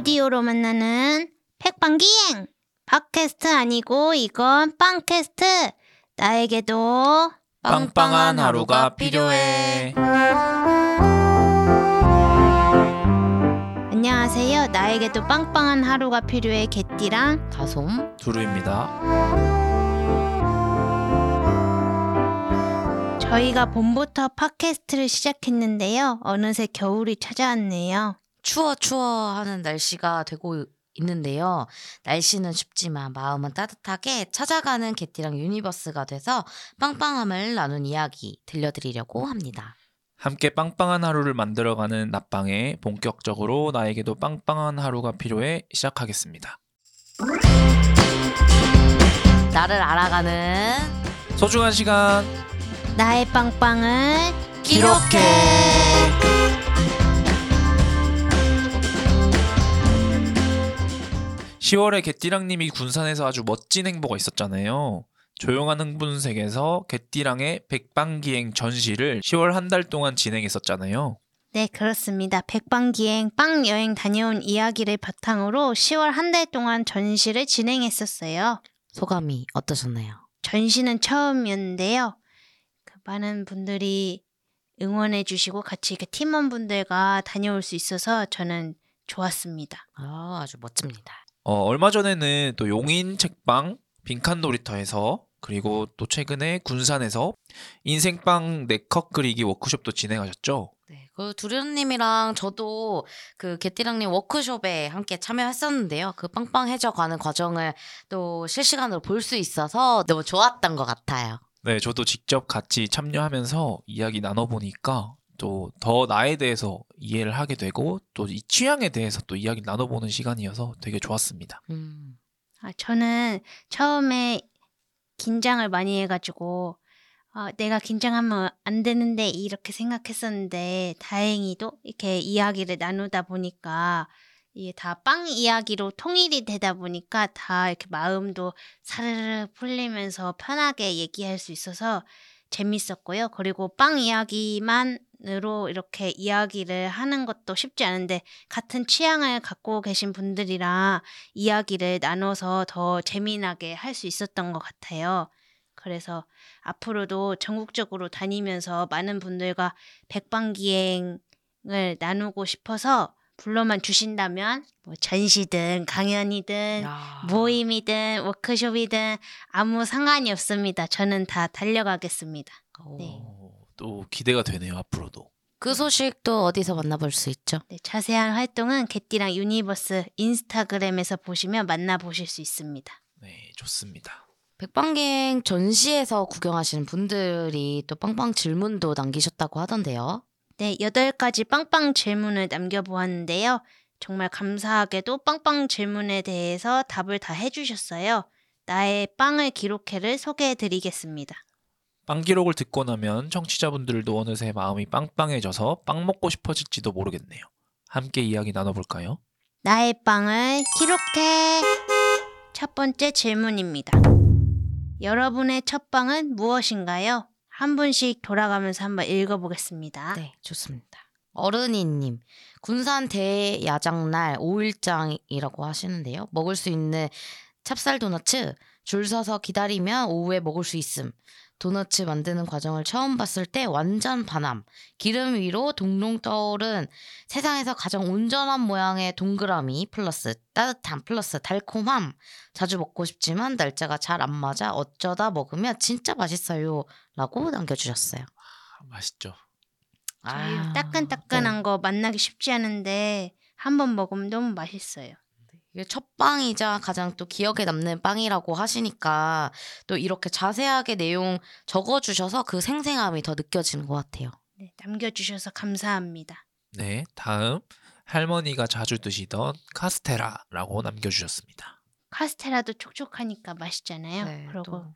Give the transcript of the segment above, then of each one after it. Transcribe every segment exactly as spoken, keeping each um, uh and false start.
오디오로 만나는 백빵기행! 팟캐스트 아니고 이건 빵캐스트! 나에게도 빵빵한 하루가 필요해. 안녕하세요. 나에게도 빵빵한 하루가 필요해. 개띠랑 다솜 두루입니다. 저희가 봄부터 팟캐스트를 시작했는데요. 어느새 겨울이 찾아왔네요. 추워 추워 하는 날씨가 되고 있는데요. 날씨는 춥지만 마음은 따뜻하게 찾아가는 개띠랑 유니버스가 돼서 빵빵함을 나눈 이야기 들려드리려고 합니다. 함께 빵빵한 하루를 만들어가는 납방에 본격적으로 나에게도 빵빵한 하루가 필요해 시작하겠습니다. 나를 알아가는 소중한 시간, 나의 빵빵을 기록해, 기록해. 시월에 개띠랑님이 군산에서 아주 멋진 행보가 있었잖아요. 조용한 흥분색에서 개띠랑의 백빵기행 전시를 시월 한 달 동안 진행했었잖아요. 네, 그렇습니다. 백빵기행 빵 여행 다녀온 이야기를 바탕으로 시월 한 달 동안 전시를 진행했었어요. 소감이 어떠셨나요? 전시는 처음이었는데요. 많은 분들이 응원해주시고 같이 이렇게 팀원분들과 다녀올 수 있어서 저는 좋았습니다. 아, 아주 멋집니다. 어, 얼마 전에는 또 용인 책방, 빈칸 놀이터에서, 그리고 또 최근에 군산에서 인생빵 네컷 그리기 워크숍도 진행하셨죠? 네, 그 두려님이랑 저도 그 개띠랑님 워크숍에 함께 참여했었는데요. 그 빵빵해져가는 과정을 또 실시간으로 볼 수 있어서 너무 좋았던 것 같아요. 네, 저도 직접 같이 참여하면서 이야기 나눠보니까 또 더 나에 대해서 이해를 하게 되고 또 이 취향에 대해서 또 이야기 나눠보는 시간이어서 되게 좋았습니다. 음. 아, 저는 처음에 긴장을 많이 해가지고 어, 내가 긴장하면 안 되는데 이렇게 생각했었는데 다행히도 이렇게 이야기를 나누다 보니까 이게 다 빵 이야기로 통일이 되다 보니까 다 이렇게 마음도 사르르 풀리면서 편하게 얘기할 수 있어서 재밌었고요. 그리고 빵 이야기만으로 이렇게 이야기를 하는 것도 쉽지 않은데 같은 취향을 갖고 계신 분들이랑 이야기를 나눠서 더 재미나게 할 수 있었던 것 같아요. 그래서 앞으로도 전국적으로 다니면서 많은 분들과 백빵기행을 나누고 싶어서 불러만 주신다면 뭐 전시든 강연이든 야. 모임이든 워크숍이든 아무 상관이 없습니다. 저는 다 달려가겠습니다. 네. 또 기대가 되네요. 앞으로도. 그 소식도 어디서 만나볼 수 있죠? 네, 자세한 활동은 개띠랑 유니버스 인스타그램에서 보시면 만나보실 수 있습니다. 네, 좋습니다. 백빵기행 전시에서 구경하시는 분들이 또 빵빵 질문도 남기셨다고 하던데요. 네, 여덟 가지 빵빵 질문을 남겨보았는데요. 정말 감사하게도 빵빵 질문에 대해서 답을 다 해주셨어요. 나의 빵을 기록해를 소개해드리겠습니다. 빵 기록을 듣고 나면 청취자분들도 어느새 마음이 빵빵해져서 빵 먹고 싶어질지도 모르겠네요. 함께 이야기 나눠볼까요? 나의 빵을 기록해! 첫 번째 질문입니다. 여러분의 첫 빵은 무엇인가요? 한 분씩 돌아가면서 한번 읽어보겠습니다. 네, 좋습니다. 어른이님, 군산 대야장날 오일장이라고 하시는데요. 먹을 수 있는 찹쌀 도너츠, 줄 서서 기다리면 오후에 먹을 수 있음. 도너츠 만드는 과정을 처음 봤을 때 완전 반함. 기름 위로 동동 떠오른 세상에서 가장 온전한 모양의 동그라미 플러스 따뜻함 플러스 달콤함. 자주 먹고 싶지만 날짜가 잘 안 맞아 어쩌다 먹으면 진짜 맛있어요. 라고 남겨주셨어요. 아, 맛있죠. 아, 따끈따끈한 네. 거 만나기 쉽지 않은데 한번 먹으면 너무 맛있어요. 이게 첫 빵이자 가장 또 기억에 남는 빵이라고 하시니까 또 이렇게 자세하게 내용 적어주셔서 그 생생함이 더 느껴지는 것 같아요. 네, 남겨주셔서 감사합니다. 네, 다음 할머니가 자주 드시던 카스테라라고 남겨주셨습니다. 카스테라도 촉촉하니까 맛있잖아요. 네, 그리고 또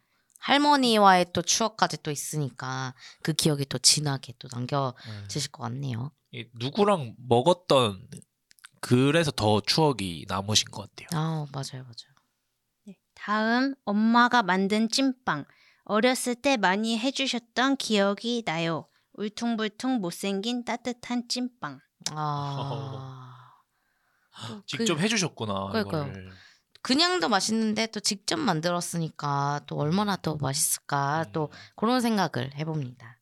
할머니와의 또 추억까지 또 있으니까 그 기억이 또 진하게 또 남겨지실 음. 것 같네요. 누구랑 먹었던 그래서 더 추억이 남으신 것 같아요. 아, 맞아요, 맞아요. 네, 다음 엄마가 만든 찐빵. 어렸을 때 많이 해주셨던 기억이 나요. 울퉁불퉁 못생긴 따뜻한 찐빵. 아, 직접 그, 해주셨구나. 그러니까요. 이거를. 그냥도 맛있는데 또 직접 만들었으니까 또 얼마나 더 맛있을까. 음. 또 그런 생각을 해봅니다.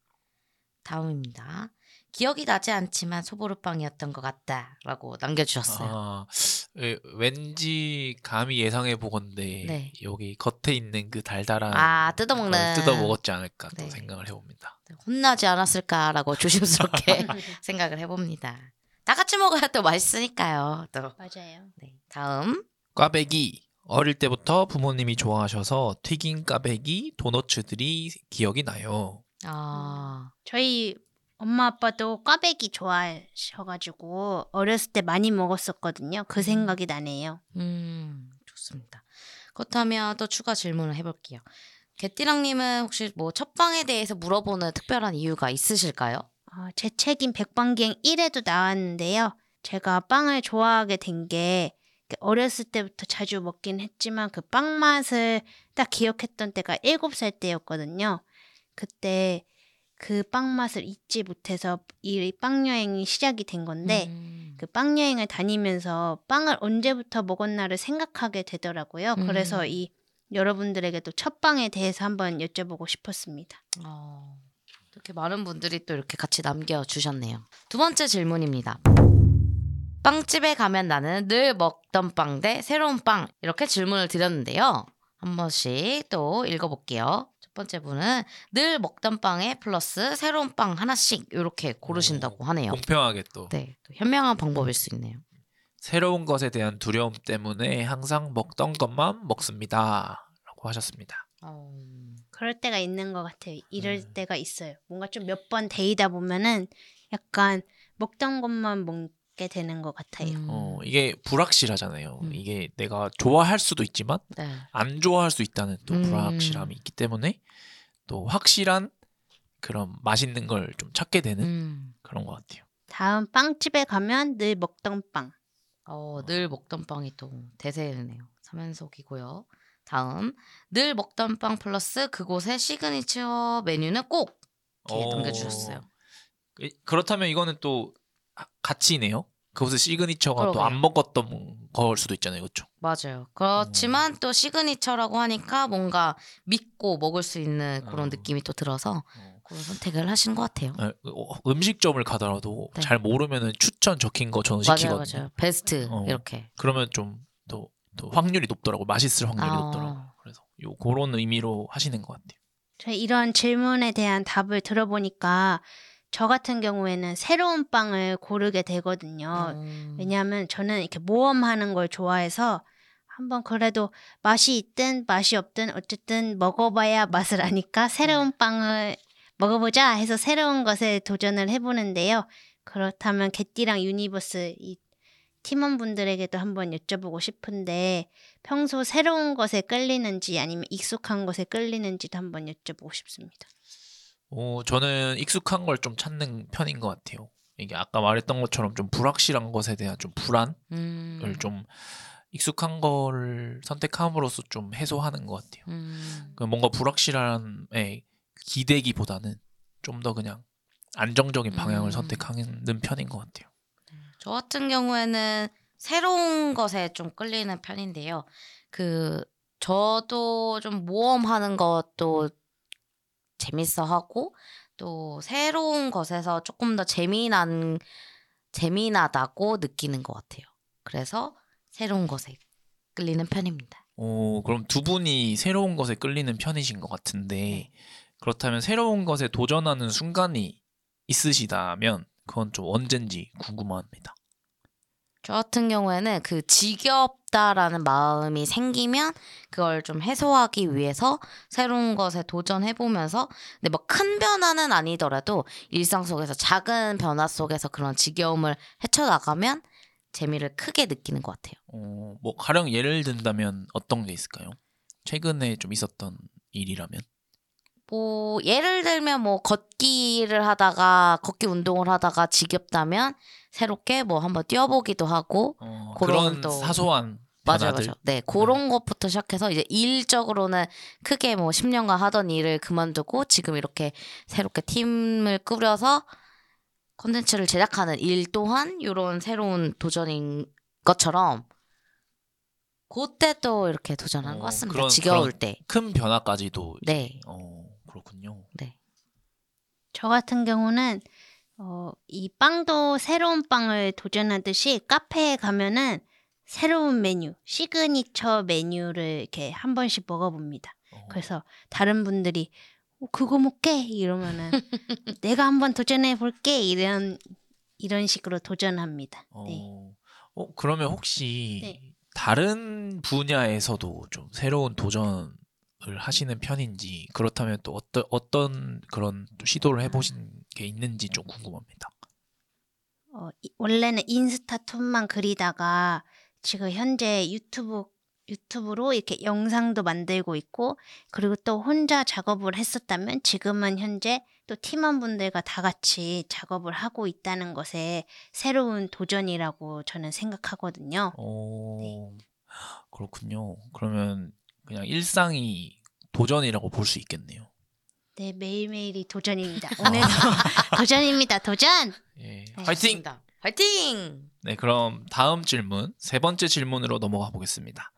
다음입니다. 기억이 나지 않지만 소보루빵이었던 것 같다라고 남겨주셨어요. 아, 왠지 감히 예상해 보건데 네. 여기 겉에 있는 그 달달한 아, 뜯어먹는 뜯어먹었지 않을까 네. 또 생각을 해봅니다. 혼나지 않았을까라고 조심스럽게 생각을 해봅니다. 다 같이 먹어야 또 맛있으니까요. 또 맞아요. 네, 다음 꽈배기. 어릴 때부터 부모님이 좋아하셔서 튀긴 꽈배기 도너츠들이 기억이 나요. 아, 저희 엄마 아빠도 꽈배기 좋아하셔가지고 어렸을 때 많이 먹었었거든요. 그 생각이 나네요. 음, 좋습니다. 그렇다면 또 추가 질문을 해볼게요. 개띠랑님은 혹시 뭐 첫방에 대해서 물어보는 특별한 이유가 있으실까요? 어, 제 책인 백빵기행 일에도 나왔는데요. 제가 빵을 좋아하게 된 게 어렸을 때부터 자주 먹긴 했지만 그 빵 맛을 딱 기억했던 때가 일곱 살 때였거든요. 그때 그 빵 맛을 잊지 못해서 이 빵 여행이 시작이 된 건데 음. 그 빵 여행을 다니면서 빵을 언제부터 먹었나를 생각하게 되더라고요. 음. 그래서 이 여러분들에게도 첫 빵에 대해서 한번 여쭤보고 싶었습니다. 어, 이렇게 많은 분들이 또 이렇게 같이 남겨주셨네요. 두 번째 질문입니다. 빵집에 가면 나는 늘 먹던 빵 대 새로운 빵, 이렇게 질문을 드렸는데요. 한 번씩 또 읽어볼게요. 첫 번째 분은 늘 먹던 빵에 플러스 새로운 빵 하나씩 이렇게 고르신다고 오, 하네요. 공평하게 또. 네, 또 현명한 방법일 수 있네요. 새로운 것에 대한 두려움 때문에 항상 먹던 것만 먹습니다. 라고 하셨습니다. 어... 그럴 때가 있는 것 같아요. 이럴 음. 때가 있어요. 뭔가 좀 몇 번 데이다 보면은 약간 먹던 것만 먹게 되는 것 같아요. 음. 어, 이게 불확실하잖아요. 음. 이게 내가 좋아할 수도 있지만 네. 안 좋아할 수 있다는 또 불확실함이 음. 있기 때문에 또 확실한 그런 맛있는 걸 좀 찾게 되는 음. 그런 것 같아요. 다음 빵집에 가면 늘 먹던 빵. 어, 늘 먹던 빵이 또 대세네요. 삼 연속이고요. 다음 늘 먹던 빵 플러스 그곳의 시그니처 메뉴는 꼭 이렇게 남겨주셨어요. 그렇다면 이거는 또 같이네요. 그곳의 시그니처가 또 안 먹었던 걸 수도 있잖아요. 그렇죠? 맞아요. 그렇지만 오. 또 시그니처라고 하니까 뭔가 믿고 먹을 수 있는 그런 오. 느낌이 또 들어서 그런 선택을 하신 것 같아요. 음식점을 가더라도 네. 잘 모르면 추천 적힌 거 저는 맞아요, 시키거든요. 맞아요. 베스트 어. 이렇게. 그러면 좀 또 또 확률이 높더라고. 맛있을 확률이 아. 높더라고. 그래서 요 그런 의미로 하시는 것 같아요. 저 이런 질문에 대한 답을 들어보니까 저 같은 경우에는 새로운 빵을 고르게 되거든요. 음. 왜냐하면 저는 이렇게 모험하는 걸 좋아해서 한번 그래도 맛이 있든 맛이 없든 어쨌든 먹어봐야 맛을 아니까 새로운 음. 빵을 먹어보자 해서 새로운 것에 도전을 해보는데요. 그렇다면 개띠랑 유니버스 이 팀원분들에게도 한번 여쭤보고 싶은데 평소 새로운 것에 끌리는지 아니면 익숙한 것에 끌리는지도 한번 여쭤보고 싶습니다. 어, 저는 익숙한 걸 좀 찾는 편인 것 같아요. 이게 아까 말했던 것처럼 좀 불확실한 것에 대한 좀 불안을 음. 좀 익숙한 걸 선택함으로써 좀 해소하는 것 같아요. 음. 뭔가 불확실함에 기대기보다는 좀 더 그냥 안정적인 방향을 음. 선택하는 편인 것 같아요. 저 같은 경우에는 새로운 것에 좀 끌리는 편인데요. 그 저도 좀 모험하는 것도 재밌어하고 또 새로운 것에서 조금 더 재미난 재미나다고 느끼는 것 같아요. 그래서 새로운 것에 끌리는 편입니다. 오, 그럼 두 분이 새로운 것에 끌리는 편이신 것 같은데 네. 그렇다면 새로운 것에 도전하는 순간이 있으시다면 그건 좀 언젠지 궁금합니다. 저 같은 경우에는 그 지겹다라는 마음이 생기면 그걸 좀 해소하기 위해서 새로운 것에 도전해보면서 근데 막 큰 변화는 아니더라도 일상 속에서 작은 변화 속에서 그런 지겨움을 헤쳐나가면 재미를 크게 느끼는 것 같아요. 어, 뭐 가령 예를 든다면 어떤 게 있을까요? 최근에 좀 있었던 일이라면? 뭐 예를 들면 뭐 걷기를 하다가 걷기 운동을 하다가 지겹다면 새롭게 뭐 한번 뛰어보기도 하고 어, 그런, 그런 또 사소한 맞아요, 맞아요. 네, 그런 네. 것부터 시작해서 이제 일적으로는 크게 뭐 십 년간 하던 일을 그만두고 지금 이렇게 새롭게 팀을 꾸려서 콘텐츠를 제작하는 일 또한 이런 새로운 도전인 것처럼 그때도 이렇게 도전한 어, 것 같습니다. 그런, 지겨울 그런 때. 큰 변화까지도. 네. 어, 그렇군요. 네. 저 같은 경우는 어, 이 빵도 새로운 빵을 도전하듯이 카페에 가면은 새로운 메뉴, 시그니처 메뉴를 이렇게 한 번씩 먹어봅니다. 어. 그래서 다른 분들이 어, 그거 먹게 이러면은 내가 한번 도전해 볼게 이런 이런 식으로 도전합니다. 어. 네. 어, 그러면 혹시 네. 다른 분야에서도 좀 새로운 도전을 하시는 편인지, 그렇다면 또 어떠, 어떤 그런 또 시도를 해보신 게 있는지 좀 궁금합니다. 어, 이, 원래는 인스타툰만 그리다가 지금 현재 유튜브, 유튜브로 이렇게 영상도 만들고 있고, 그리고 또 혼자 작업을 했었다면 지금은 현재 또 팀원분들과 다 같이 작업을 하고 있다는 것에 새로운 도전이라고 저는 생각하거든요. 오, 네. 그렇군요. 그러면 그냥 일상이 도전이라고 볼 수 있겠네요. 네, 매일매일이 도전입니다. 오늘도 도전입니다. 도전! 예, 화이팅! 네, 화이팅! 네, 그럼 다음 질문, 세 번째 질문으로 넘어가 보겠습니다.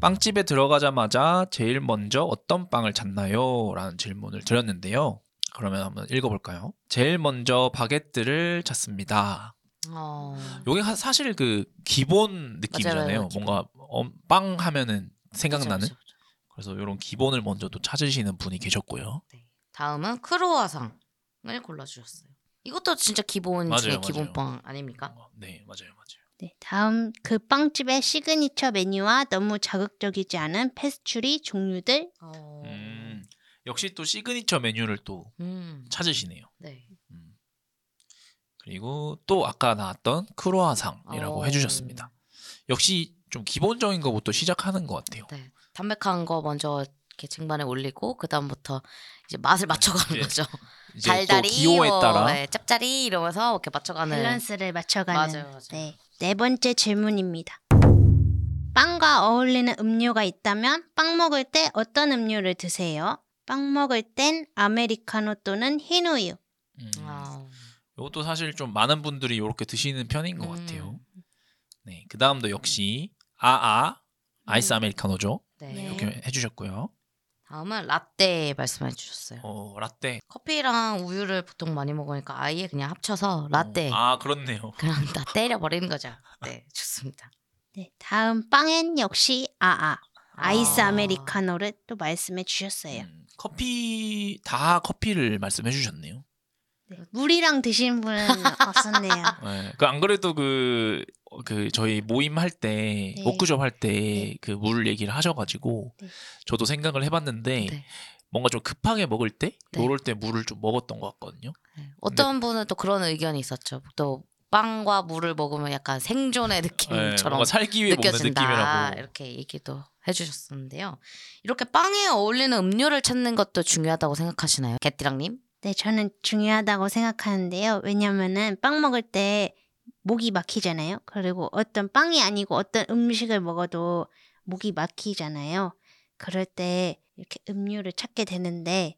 빵집에 들어가자마자 제일 먼저 어떤 빵을 찾나요? 라는 질문을 드렸는데요. 그러면 한번 읽어볼까요? 제일 먼저 바게트를 찾습니다. 어... 이게 사실 그 기본 느낌이잖아요. 맞아요, 기본. 뭔가 어, 빵 하면은 생각나는. 그렇죠, 그렇죠. 그래서 이런 기본을 먼저 또 찾으시는 분이 계셨고요. 네. 다음은 크로와상을 골라주셨어요. 이것도 진짜 기본, 맞아요, 제 기본빵 아닙니까? 어, 네, 맞아요, 맞아요. 네, 다음 그 빵집의 시그니처 메뉴와 너무 자극적이지 않은 페스츄리 종류들. 어... 음, 역시 또 시그니처 메뉴를 또 음. 찾으시네요. 네. 음. 그리고 또 아까 나왔던 크로아상이라고 어... 해주셨습니다. 역시 좀 기본적인 것부터 시작하는 것 같아요. 네, 담백한 거 먼저 이렇게 쟁반에 올리고 그 다음부터 이제 맛을 맞춰가는 거죠. 달달이, 기호에 따라 네, 짭짤이 이러면서 이렇게 맞춰가는 밸런스를 맞춰가는. 맞아요, 맞아요. 네. 네 번째 질문입니다. 빵과 어울리는 음료가 있다면 빵 먹을 때 어떤 음료를 드세요? 빵 먹을 땐 아메리카노 또는 흰 우유. 음, 이것도 사실 좀 많은 분들이 이렇게 드시는 편인 것 음. 같아요. 네, 그 다음도 역시 아아 아이스 아메리카노죠. 네. 네, 이렇게 해주셨고요. 다음은 라떼 말씀해 주셨어요. 어, 라떼. 커피랑 우유를 보통 많이 먹으니까 아예 그냥 합쳐서 라떼. 어, 아, 그렇네요. 그냥 다 때려버리는 거죠. 네, 좋습니다. 네, 다음 빵엔 역시 아아 아이스 아. 아메리카노를 또 말씀해 주셨어요. 음, 커피 다 커피를 말씀해 주셨네요. 네, 물이랑 드시는 분은 없었네요. 네, 그 안 그래도 그, 그 저희 모임 할 때 네. 워크숍 할 때 그 물 네. 얘기를 하셔가지고 네. 저도 생각을 해봤는데 네. 뭔가 좀 급하게 먹을 때 네. 요럴 때 물을 좀 먹었던 것 같거든요. 네. 어떤 근데, 분은 또 그런 의견이 있었죠. 또 빵과 물을 먹으면 약간 생존의 느낌처럼 네, 살기 위해 느껴진다. 먹는 느낌이라고 이렇게 얘기도 해주셨었는데요. 이렇게 빵에 어울리는 음료를 찾는 것도 중요하다고 생각하시나요? 개띠랑님? 네, 저는 중요하다고 생각하는데요. 왜냐면은 빵 먹을 때 목이 막히잖아요. 그리고 어떤 빵이 아니고 어떤 음식을 먹어도 목이 막히잖아요. 그럴 때 이렇게 음료를 찾게 되는데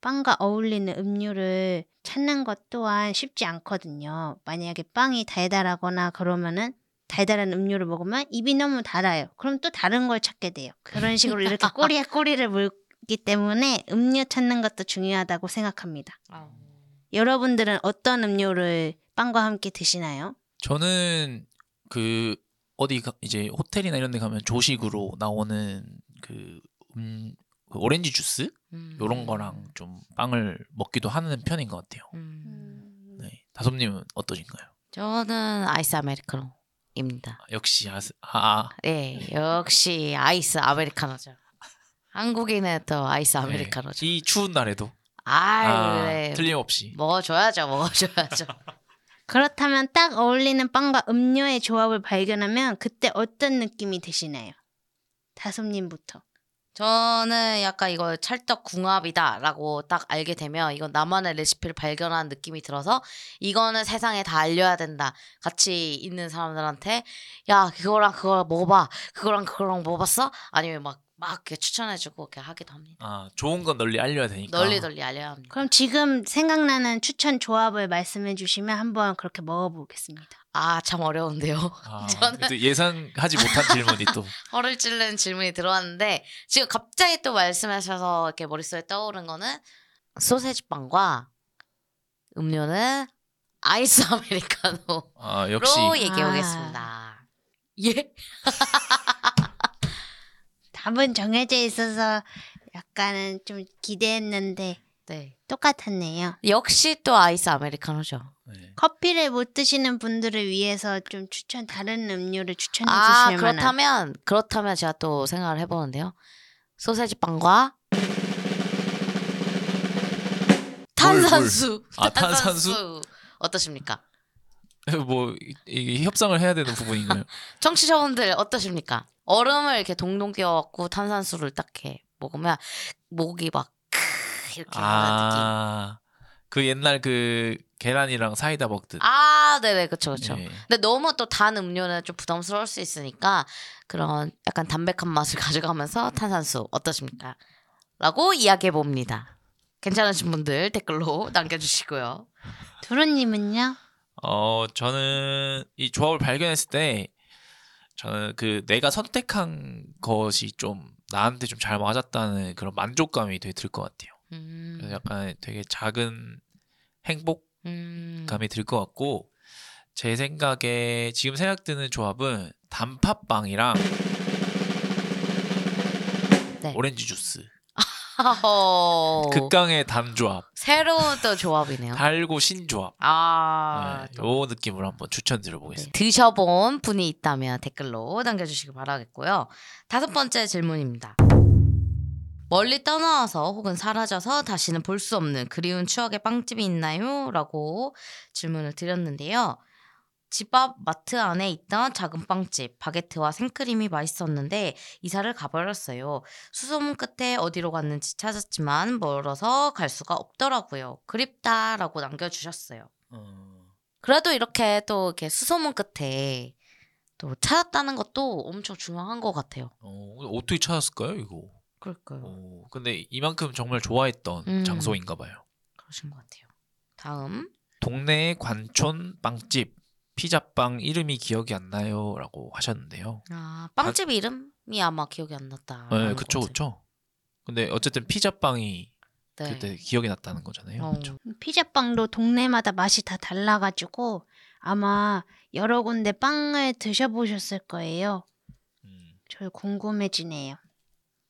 빵과 어울리는 음료를 찾는 것 또한 쉽지 않거든요. 만약에 빵이 달달하거나 그러면은 달달한 음료를 먹으면 입이 너무 달아요. 그럼 또 다른 걸 찾게 돼요. 그런 식으로 이렇게 꼬리에 꼬리를 물고 기 때문에 음료 찾는 것도 중요하다고 생각합니다. 아... 여러분들은 어떤 음료를 빵과 함께 드시나요? 저는 그 어디 가, 이제 호텔이나 이런 데 가면 조식으로 나오는 그, 음, 그 오렌지 주스 음... 이런 거랑 좀 빵을 먹기도 하는 편인 것 같아요. 음... 네, 다솜님은 어떠신가요? 저는 아이스 아메리카노입니다. 아, 역시 아스, 아, 아. 네, 역시 아이스 아메리카노죠. 한국인은 또 아이스 아메리카노죠. 네, 이 추운 날에도 아유, 아, 네. 틀림없이 먹어줘야죠. 먹어줘야죠. 그렇다면 딱 어울리는 빵과 음료의 조합을 발견하면 그때 어떤 느낌이 드시나요? 다솜님부터. 저는 약간 이거 찰떡궁합이다라고 딱 알게 되면 이건 나만의 레시피를 발견한 느낌이 들어서 이거는 세상에 다 알려야 된다. 같이 있는 사람들한테 야 그거랑 그거 먹어봐. 그거랑 그거랑 먹어봤어? 아니면 막 막 이렇게 추천해주고 이렇게 하기도 합니다. 아, 좋은 건 널리 알려야 되니까. 널리 널리 알려야 합니다. 그럼 지금 생각나는 추천 조합을 말씀해주시면 한번 그렇게 먹어보겠습니다. 아, 참 어려운데요. 아, 저는 예상하지 못한 질문이 또 허를 찔리는 질문이 들어왔는데, 지금 갑자기 또 말씀하셔서 이렇게 머릿속에 떠오른 거는 소세지빵과 음료는 아이스 아메리카노로 아, 얘기해보겠습니다. 아. 예? 답은 정해져 있어서 약간은 좀 기대했는데 네. 똑같았네요. 역시 또 아이스 아메리카노죠. 네. 커피를 못 드시는 분들을 위해서 좀 추천, 다른 음료를 추천해 아, 주실 만한. 그렇다면 그렇다면 제가 또 생각을 해보는데요. 소세지 빵과 탄산수. 뭘, 뭘. 아, 탄산수. 탄산수 어떠십니까? 뭐 이게 협상을 해야 되는 부분인가요? 청취자분들 어떠십니까? 얼음을 이렇게 동동 끼워갖고 탄산수를 딱 해 먹으면 목이 막 이렇게 아, 그 옛날 그 계란이랑 사이다 먹듯. 아, 네네, 그쵸, 그쵸. 네. 근데 너무 또 단 음료는 좀 부담스러울 수 있으니까 그런 약간 담백한 맛을 가져가면서 탄산수 어떠십니까? 라고 이야기해봅니다. 괜찮으신 분들 댓글로 남겨주시고요. 두루님은요? 어, 저는 이 조합을 발견했을 때 저는 그 내가 선택한 것이 좀 나한테 좀 잘 맞았다는 그런 만족감이 되게 들 것 같아요. 음. 그래서 약간 되게 작은 행복감이 음. 들 것 같고, 제 생각에 지금 생각드는 조합은 단팥빵이랑 네. 오렌지 주스. 극강의 단 조합. 새로운 또 조합이네요. 달고 신조합. 아, 네, 요 느낌으로 한번 추천드려보겠습니다. 네. 드셔본 분이 있다면 댓글로 남겨주시길 바라겠고요. 다섯 번째 질문입니다. 멀리 떠나와서 혹은 사라져서 다시는 볼 수 없는 그리운 추억의 빵집이 있나요? 라고 질문을 드렸는데요. 집 앞 마트 안에 있던 작은 빵집, 바게트와 생크림이 맛있었는데 이사를 가버렸어요. 수소문 끝에 어디로 갔는지 찾았지만 멀어서 갈 수가 없더라고요. 그립다라고 남겨주셨어요. 어... 그래도 이렇게 또 이렇게 수소문 끝에 또 찾았다는 것도 엄청 중요한 것 같아요. 어, 어떻게 찾았을까요, 이거? 그럴까요? 어, 근데 이만큼 정말 좋아했던 음... 장소인가 봐요. 그러신 것 같아요. 다음. 동네의 관촌 빵집. 피자빵 이름이 기억이 안 나요 라고 하셨는데요. 아, 빵집 다... 이름이 아마 기억이 안 났다. 네, 그쵸, 그쵸. 근데 어쨌든 피자빵이 네. 그때 기억이 났다는 거잖아요. 어. 그쵸? 피자빵도 동네마다 맛이 다 달라가지고 아마 여러 군데 빵을 드셔보셨을 거예요. 음. 저 궁금해지네요.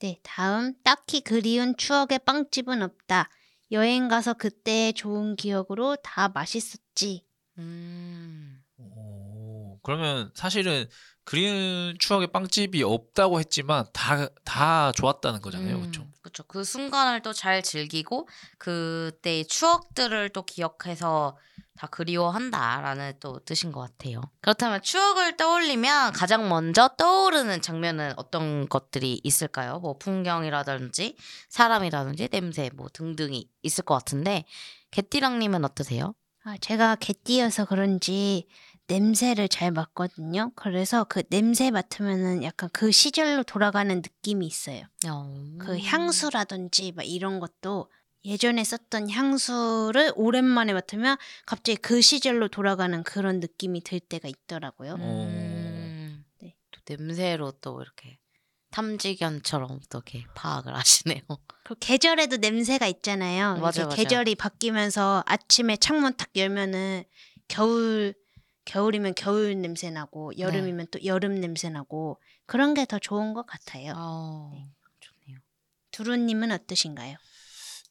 네, 다음. 딱히 그리운 추억의 빵집은 없다. 여행 가서 그때의 좋은 기억으로 다 맛있었지. 음... 오, 그러면 사실은 그리운 추억의 빵집이 없다고 했지만 다, 다 좋았다는 거잖아요. 음, 그렇죠? 그렇죠. 그 순간을 또 잘 즐기고 그때의 추억들을 또 기억해서 다 그리워한다라는 또 뜻인 것 같아요. 그렇다면 추억을 떠올리면 가장 먼저 떠오르는 장면은 어떤 것들이 있을까요? 뭐 풍경이라든지 사람이라든지 냄새 뭐 등등이 있을 것 같은데, 개띠랑님은 어떠세요? 아, 제가 개띠여서 그런지 냄새를 잘 맡거든요. 그래서 그 냄새 맡으면은 약간 그 시절로 돌아가는 느낌이 있어요. 오. 그 향수라든지 막 이런 것도 예전에 썼던 향수를 오랜만에 맡으면 갑자기 그 시절로 돌아가는 그런 느낌이 들 때가 있더라고요. 음. 네. 또 냄새로 또 이렇게 탐지견처럼 또 이렇게 파악을 하시네요. 그 계절에도 냄새가 있잖아요. 맞아, 맞아. 계절이 바뀌면서 아침에 창문 탁 열면은 겨울 겨울이면 겨울 냄새 나고 여름이면 네. 또 여름 냄새 나고 그런 게 더 좋은 것 같아요. 아, 네. 좋네요. 두루님은 어떠신가요?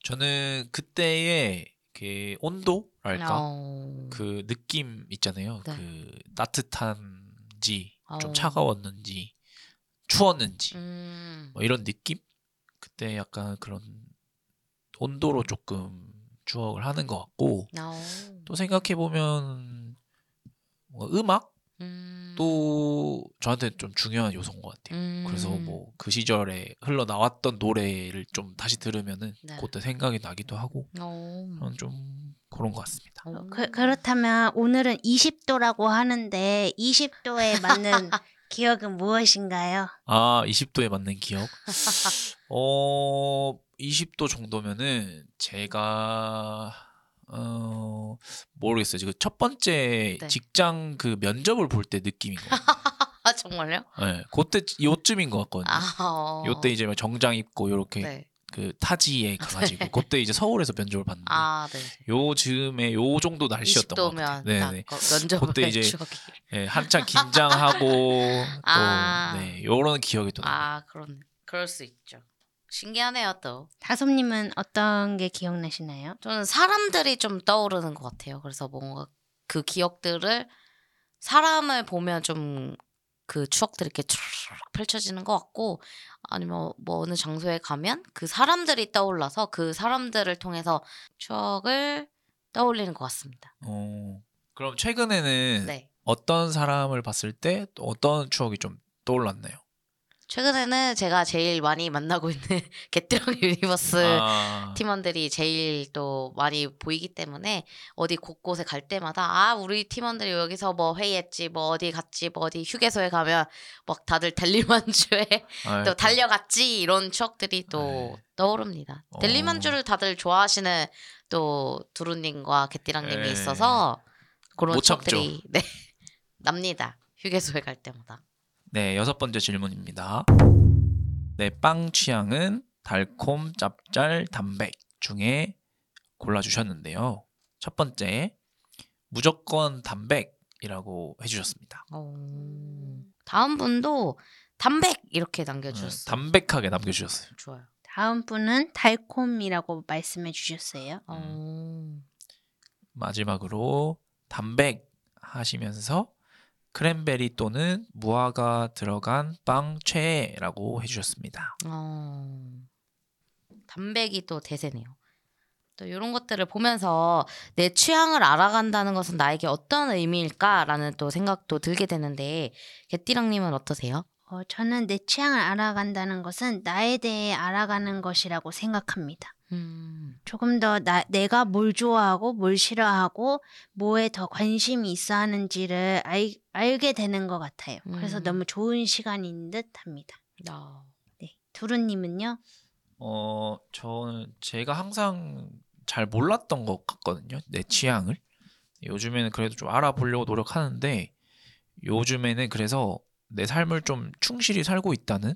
저는 그때의 그 온도랄까 어... 그 느낌 있잖아요. 네. 그 따뜻한지 좀 어... 차가웠는지 추웠는지 음... 뭐 이런 느낌? 그때 약간 그런 온도로 조금 추억을 하는 것 같고 어... 또 생각해보면 뭐 음악 또 음... 저한테 좀 중요한 요소인 것 같아요. 음... 그래서 뭐 그 시절에 흘러 나왔던 노래를 좀 다시 들으면은 네. 그때 생각이 나기도 하고 그런 좀 그런 것 같습니다. 그, 그렇다면 오늘은 이십 도라고 하는데 이십 도에 맞는 기억은 무엇인가요? 아, 이십 도에 맞는 기억? 어, 이십 도 정도면은 제가 어. 모르겠어요. 지금 첫 번째 네. 직장 그 면접을 볼 때 느낌인 거. 아 정말요? 네, 그때 요쯤인 것 같거든요. 아, 요때 이제 정장 입고 요렇게 네. 그 타지에 가가지고 네. 그때 이제 서울에서 면접을 봤는데 아, 네. 요 즈음에 요 정도 날씨였던 것 같아요. 네네. 그때 이제 네, 한참 긴장하고 아, 또 네, 요런 기억이 또 아 그런 그럴 수 있죠. 신기하네요 또. 다솜님은 어떤 게 기억나시나요? 저는 사람들이 좀 떠오르는 것 같아요. 그래서 뭔가 그 기억들을 사람을 보면 좀 그 추억들이 이렇게 쭉 펼쳐지는 것 같고 아니면 뭐 어느 장소에 가면 그 사람들이 떠올라서 그 사람들을 통해서 추억을 떠올리는 것 같습니다. 오, 그럼 최근에는 네. 어떤 사람을 봤을 때 어떤 추억이 좀 떠올랐나요? 최근에는 제가 제일 많이 만나고 있는 개띠랑 유니버스 아. 팀원들이 제일 또 많이 보이기 때문에 어디 곳곳에 갈 때마다 아 우리 팀원들이 여기서 뭐 회의했지 뭐 어디 갔지 뭐 어디 휴게소에 가면 막 다들 델리만주에 아이고. 또 달려갔지 이런 추억들이 또 네. 떠오릅니다. 델리만주를 다들 좋아하시는 또 두루님과 개띠랑님이 에이. 있어서 그런 추억들이 네, 납니다. 휴게소에 갈 때마다. 네, 여섯 번째 질문입니다. 내 빵 취향은 달콤, 짭짤, 담백 중에 골라주셨는데요. 첫 번째, 무조건 담백이라고 해주셨습니다. 어... 다음 분도 담백 이렇게 남겨주셨어요. 네, 담백하게 남겨주셨어요. 좋아요. 다음 분은 달콤이라고 말씀해 주셨어요. 어... 음. 마지막으로 담백 하시면서 크랜베리 또는 무화과 들어간 빵 최애라고 해주셨습니다. 어, 담백이 또 대세네요. 또 이런 것들을 보면서 내 취향을 알아간다는 것은 나에게 어떤 의미일까라는 또 생각도 들게 되는데 개띠랑님은 어떠세요? 어, 저는 내 취향을 알아간다는 것은 나에 대해 알아가는 것이라고 생각합니다. 음. 조금 더 나, 내가 뭘 좋아하고 뭘 싫어하고 뭐에 더 관심이 있어 하는지를 알, 알게 되는 것 같아요. 음. 그래서 너무 좋은 시간인 듯 합니다. 아. 네. 두루님은요? 어, 저는 제가 항상 잘 몰랐던 것 같거든요. 내 취향을. 요즘에는 그래도 좀 알아보려고 노력하는데 요즘에는 그래서 내 삶을 좀 충실히 살고 있다는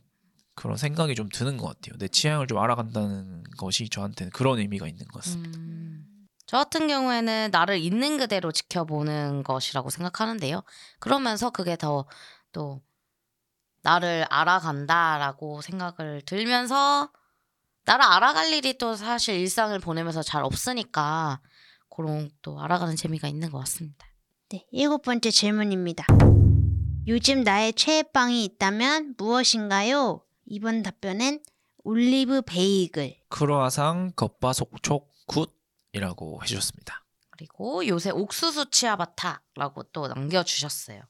그런 생각이 좀 드는 것 같아요. 내 취향을 좀 알아간다는 것이 저한테는 그런 의미가 있는 것 같습니다. 음, 저 같은 경우에는 나를 있는 그대로 지켜보는 것이라고 생각하는데요. 그러면서 그게 더 또 나를 알아간다라고 생각을 들면서 나를 알아갈 일이 또 사실 일상을 보내면서 잘 없으니까 그런 또 알아가는 재미가 있는 것 같습니다. 네, 일곱 번째 질문입니다. 요즘 나의 최애 빵이 있다면 무엇인가요? 이번 답변은 올리브 베이글, 크루아상, 겉바 속촉, 굿이라고 해주셨습니다. 그리고 요새 옥수수 치아바타라고 또 남겨주셨어요.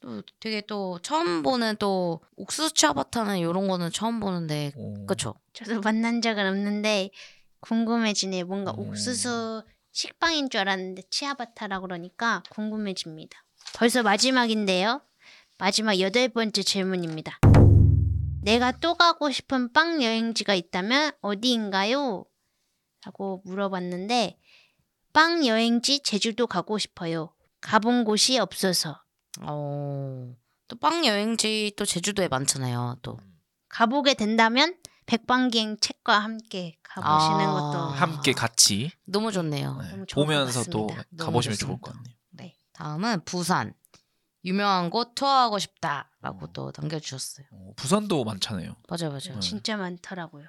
또 되게 또 처음 보는 또 옥수수 치아바타는 이런 거는 처음 보는데 오. 그쵸? 저도 만난 적은 없는데 궁금해지네요. 뭔가 오. 옥수수 식빵인 줄 알았는데 치아바타라고 그러니까 궁금해집니다. 벌써 마지막인데요. 마지막 여덟 번째 질문입니다. 내가 또 가고 싶은 빵 여행지가 있다면 어디인가요? 라고 물어봤는데 빵 여행지 제주도 가고 싶어요. 가본 곳이 없어서. 어, 또 빵 여행지 또 제주도에 많잖아요. 또 가보게 된다면 백빵기행 책과 함께 가보시는 아, 것도 함께 같이 너무 좋네요. 네, 너무 보면서 또 가보시면 좋을 것 같네요. 네, 다음은 부산. 유명한 곳 투어하고 싶다라고 어. 또 남겨주셨어요. 어, 부산도 많잖아요. 맞아요. 맞아요. 네. 진짜 많더라고요.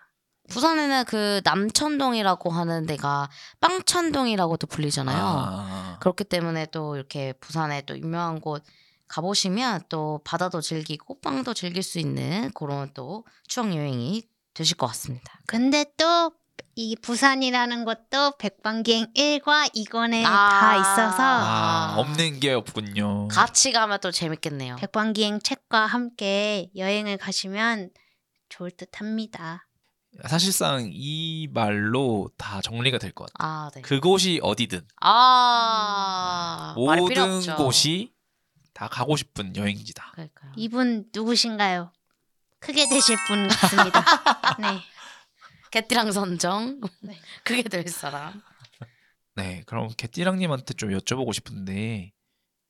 부산에는 그 남천동이라고 하는 데가 빵천동이라고도 불리잖아요. 아. 그렇기 때문에 또 이렇게 부산에 또 유명한 곳 가보시면 또 바다도 즐기고 빵도 즐길 수 있는 그런 또 추억 여행이 되실 것 같습니다. 근데 또 이 부산이라는 것도 백빵기행 일과 이권에 아~ 다 있어서 아, 없는 게 없군요. 같이 가면 또 재밌겠네요. 백빵기행 책과 함께 여행을 가시면 좋을 듯합니다. 사실상 이 말로 다 정리가 될 것 같아요. 아, 네. 그곳이 어디든 아~ 모든 곳이 다 가고 싶은 여행지다. 그러니까요. 이분 누구신가요? 크게 되실 분 같습니다. 네. 개띠랑 선정. 네. 그게 될 사람. 네, 그럼 그럼 개띠랑님한테 좀 여쭤보고 싶은데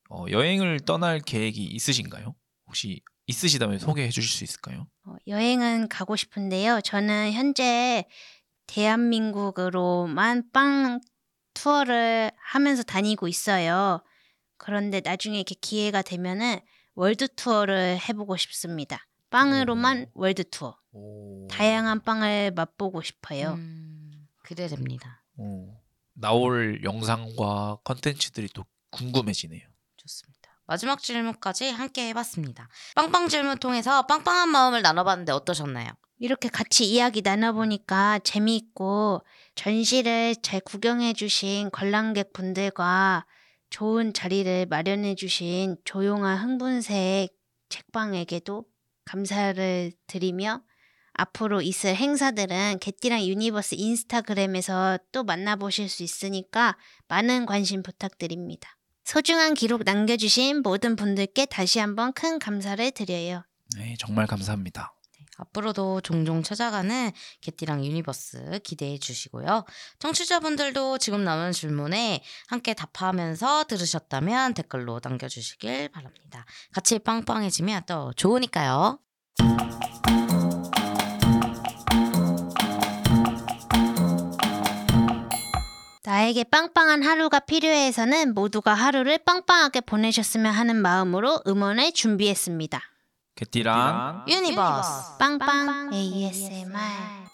어, 여행을 떠날 계획이 있으신가요? 혹시 있으시다면 소개해 주실 수 있을까요? 어, 여행은 가고 싶은데요. 저는 현재 대한민국으로만 빵 투어를 하면서 다니고 있어요. 그런데 나중에 이렇게 기회가 되면은 월드 투어를 해보고 싶습니다. 빵으로만 오. 월드 투어. 오. 다양한 빵을 맛보고 싶어요. 음, 기대됩니다. 오. 나올 영상과 컨텐츠들이 또 궁금해지네요. 좋습니다. 마지막 질문까지 함께 해봤습니다. 빵빵 질문 통해서 빵빵한 마음을 나눠봤는데 어떠셨나요? 이렇게 같이 이야기 나눠보니까 재미있고 전시를 잘 구경해주신 관람객분들과 좋은 자리를 마련해주신 조용한 흥분색 책방에게도 감사를 드리며 앞으로 있을 행사들은 개띠랑 유니버스 인스타그램에서 또 만나보실 수 있으니까 많은 관심 부탁드립니다. 소중한 기록 남겨주신 모든 분들께 다시 한번 큰 감사를 드려요. 네, 정말 감사합니다. 네, 앞으로도 종종 찾아가는 개띠랑 유니버스 기대해 주시고요. 청취자분들도 지금 남은 질문에 함께 답하면서 들으셨다면 댓글로 남겨주시길 바랍니다. 같이 빵빵해지면 또 좋으니까요. 나에게 빵빵한 하루가 필요해서는 모두가 하루를 빵빵하게 보내셨으면 하는 마음으로 음원을 준비했습니다. 개띠랑 유니버스 빵빵 에이에스엠알.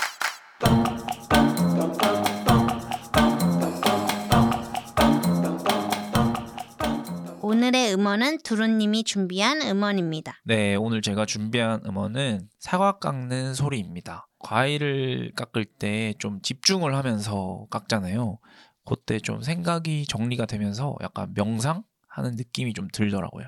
오늘의 음원은 두루님이 준비한 음원입니다. 네, 오늘 제가 준비한 음원은 사과 깎는 소리입니다. 과일을 깎을 때 좀 집중을 하면서 깎잖아요. 그때 좀 생각이 정리가 되면서 약간 명상하는 느낌이 좀 들더라고요.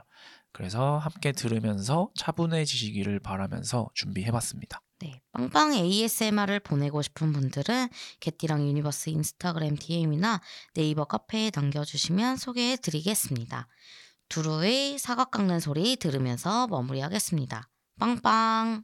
그래서 함께 들으면서 차분해지시기를 바라면서 준비해봤습니다. 네, 빵빵 에이에스엠알을 보내고 싶은 분들은 개띠랑 유니버스 인스타그램 디엠이나 네이버 카페에 남겨주시면 소개해드리겠습니다. 두루의 사과 깎는 소리 들으면서 마무리하겠습니다. 빵빵!